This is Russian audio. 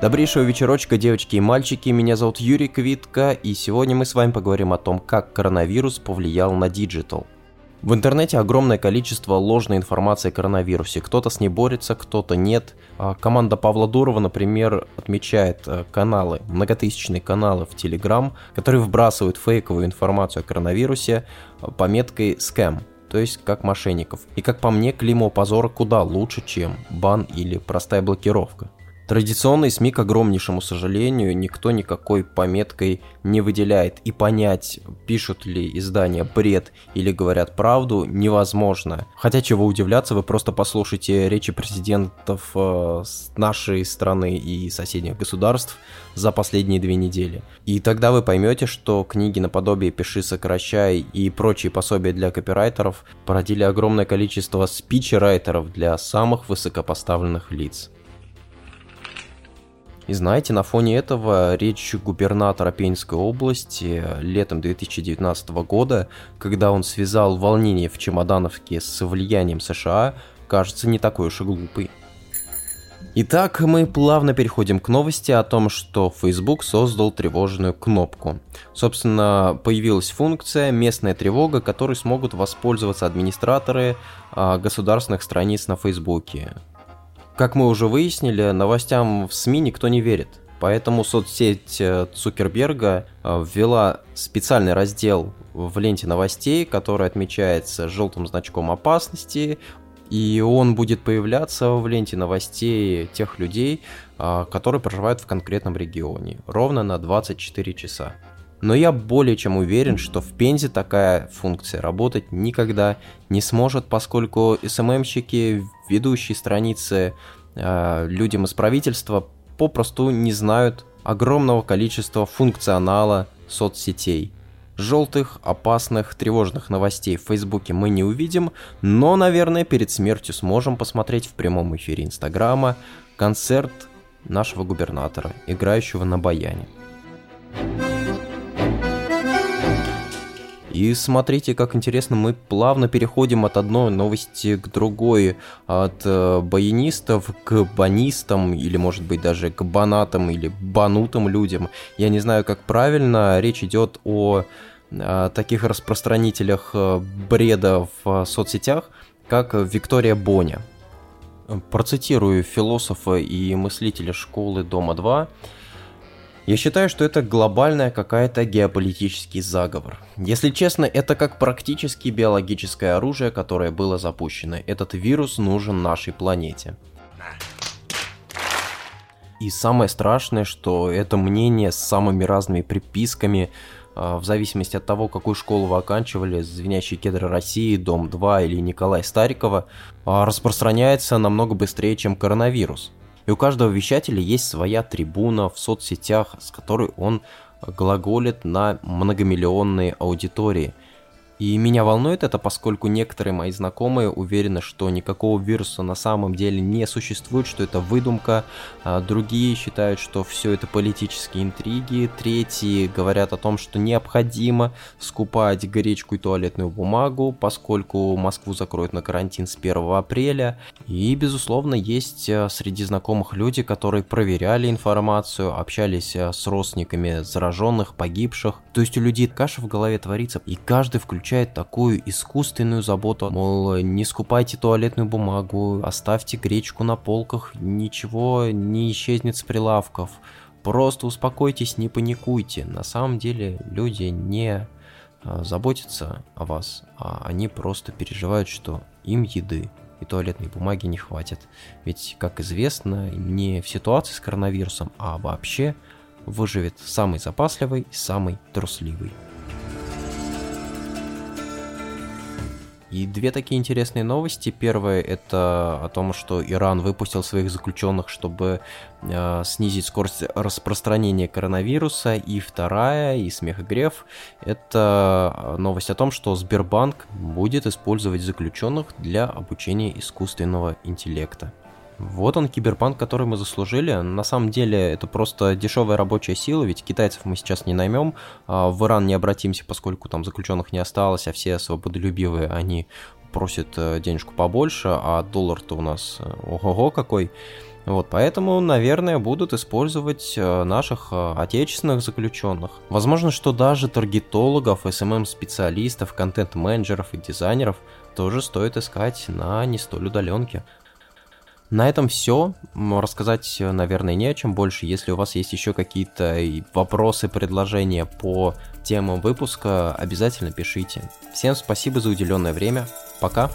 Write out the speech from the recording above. Добрейшего вечерочка, девочки и мальчики, меня зовут Юрий Квитка, и сегодня мы с вами поговорим о том, как коронавирус повлиял на диджитал. В интернете огромное количество ложной информации о коронавирусе. Кто-то с ней борется, кто-то нет. Команда ПавелDurov, например, отмечает каналы, многотысячные каналы в Telegram, которые вбрасывают фейковую информацию о коронавирусе пометкой «Scam», то есть как мошенников. И, как по мне, клеймо позора куда лучше, чем бан или простая блокировка. Традиционные СМИ, к огромнейшему сожалению, никто никакой пометкой не выделяет, и понять, пишут ли издания бред или говорят правду, невозможно. Хотя чего удивляться, вы просто послушайте речи президентов нашей страны и соседних государств за последние 2 недели. И тогда вы поймете, что книги наподобие «Пиши, сокращай» и прочие пособия для копирайтеров породили огромное количество спичрайтеров для самых высокопоставленных лиц. И знаете, на фоне этого речь губернатора Пензенской области летом 2019 года, когда он связал волнение в Чемодановке с влиянием США, кажется не такой уж и глупой. Итак, мы плавно переходим к новости о том, что Facebook создал тревожную кнопку. Собственно, появилась функция «Местная тревога», которой смогут воспользоваться администраторы государственных страниц на Facebook. Как мы уже выяснили, новостям в СМИ никто не верит, поэтому соцсеть Цукерберга ввела специальный раздел в ленте новостей, который отмечается желтым значком опасности, и он будет появляться в ленте новостей тех людей, которые проживают в конкретном регионе, ровно на 24 часа. Но я более чем уверен, что в Пензе такая функция работать никогда не сможет, поскольку СММщики, ведущие страницы людям из правительства, попросту не знают огромного количества функционала соцсетей. Желтых, опасных, тревожных новостей в Фейсбуке мы не увидим, но, наверное, перед смертью сможем посмотреть в прямом эфире Инстаграма концерт нашего губернатора, играющего на баяне. И смотрите, как интересно, мы плавно переходим от одной новости к другой, от баянистов к банистам, или, может быть, даже к банатам или банутым людям. Я не знаю, как правильно, речь идет о таких распространителях бреда в соцсетях, как Виктория Боня. Процитирую философа и мыслителя школы «Дома-2». Я считаю, что это глобальная какая-то геополитический заговор. Если честно, это как практически биологическое оружие, которое было запущено. Этот вирус нужен нашей планете. И самое страшное, что это мнение с самыми разными приписками, в зависимости от того, какую школу вы оканчивали, «Звенящие кедры России», «Дом-2» или Николая Старикова, распространяется намного быстрее, чем коронавирус. И у каждого вещателя есть своя трибуна в соцсетях, с которой он глаголит на многомиллионные аудитории. И меня волнует это, поскольку некоторые мои знакомые уверены, что никакого вируса на самом деле не существует, что это выдумка. Другие считают, что все это политические интриги. Третьи говорят о том, что необходимо скупать гречку и туалетную бумагу, поскольку Москву закроют на карантин с 1 апреля. И, безусловно, есть среди знакомых люди, которые проверяли информацию, общались с родственниками зараженных, погибших. То есть у людей каша в голове творится, и каждый включает такую искусственную заботу, мол, не скупайте туалетную бумагу, оставьте гречку на полках, ничего не исчезнет с прилавков, просто успокойтесь, не паникуйте. На самом деле люди не заботятся о вас, а они просто переживают, что им еды и туалетной бумаги не хватит. Ведь, как известно, не в ситуации с коронавирусом, а вообще выживет самый запасливый и самый трусливый. И 2 такие интересные новости. Первая — это о том, что Иран выпустил своих заключенных, чтобы снизить скорость распространения коронавируса. И вторая, и смех и греф, это новость о том, что Сбербанк будет использовать заключенных для обучения искусственного интеллекта. Вот он, киберпанк, который мы заслужили. На самом деле это просто дешевая рабочая сила, ведь китайцев мы сейчас не наймем, в Иран не обратимся, поскольку там заключенных не осталось, а все свободолюбивые, они просят денежку побольше, а доллар-то у нас ого-го какой. Вот, поэтому, наверное, будут использовать наших отечественных заключенных. Возможно, что даже таргетологов, SMM-специалистов, контент-менеджеров и дизайнеров тоже стоит искать на не столь удаленке. На этом все. Рассказать, наверное, не о чем больше. Если у вас есть еще какие-то вопросы, предложения по темам выпуска, обязательно пишите. Всем спасибо за уделенное время. Пока!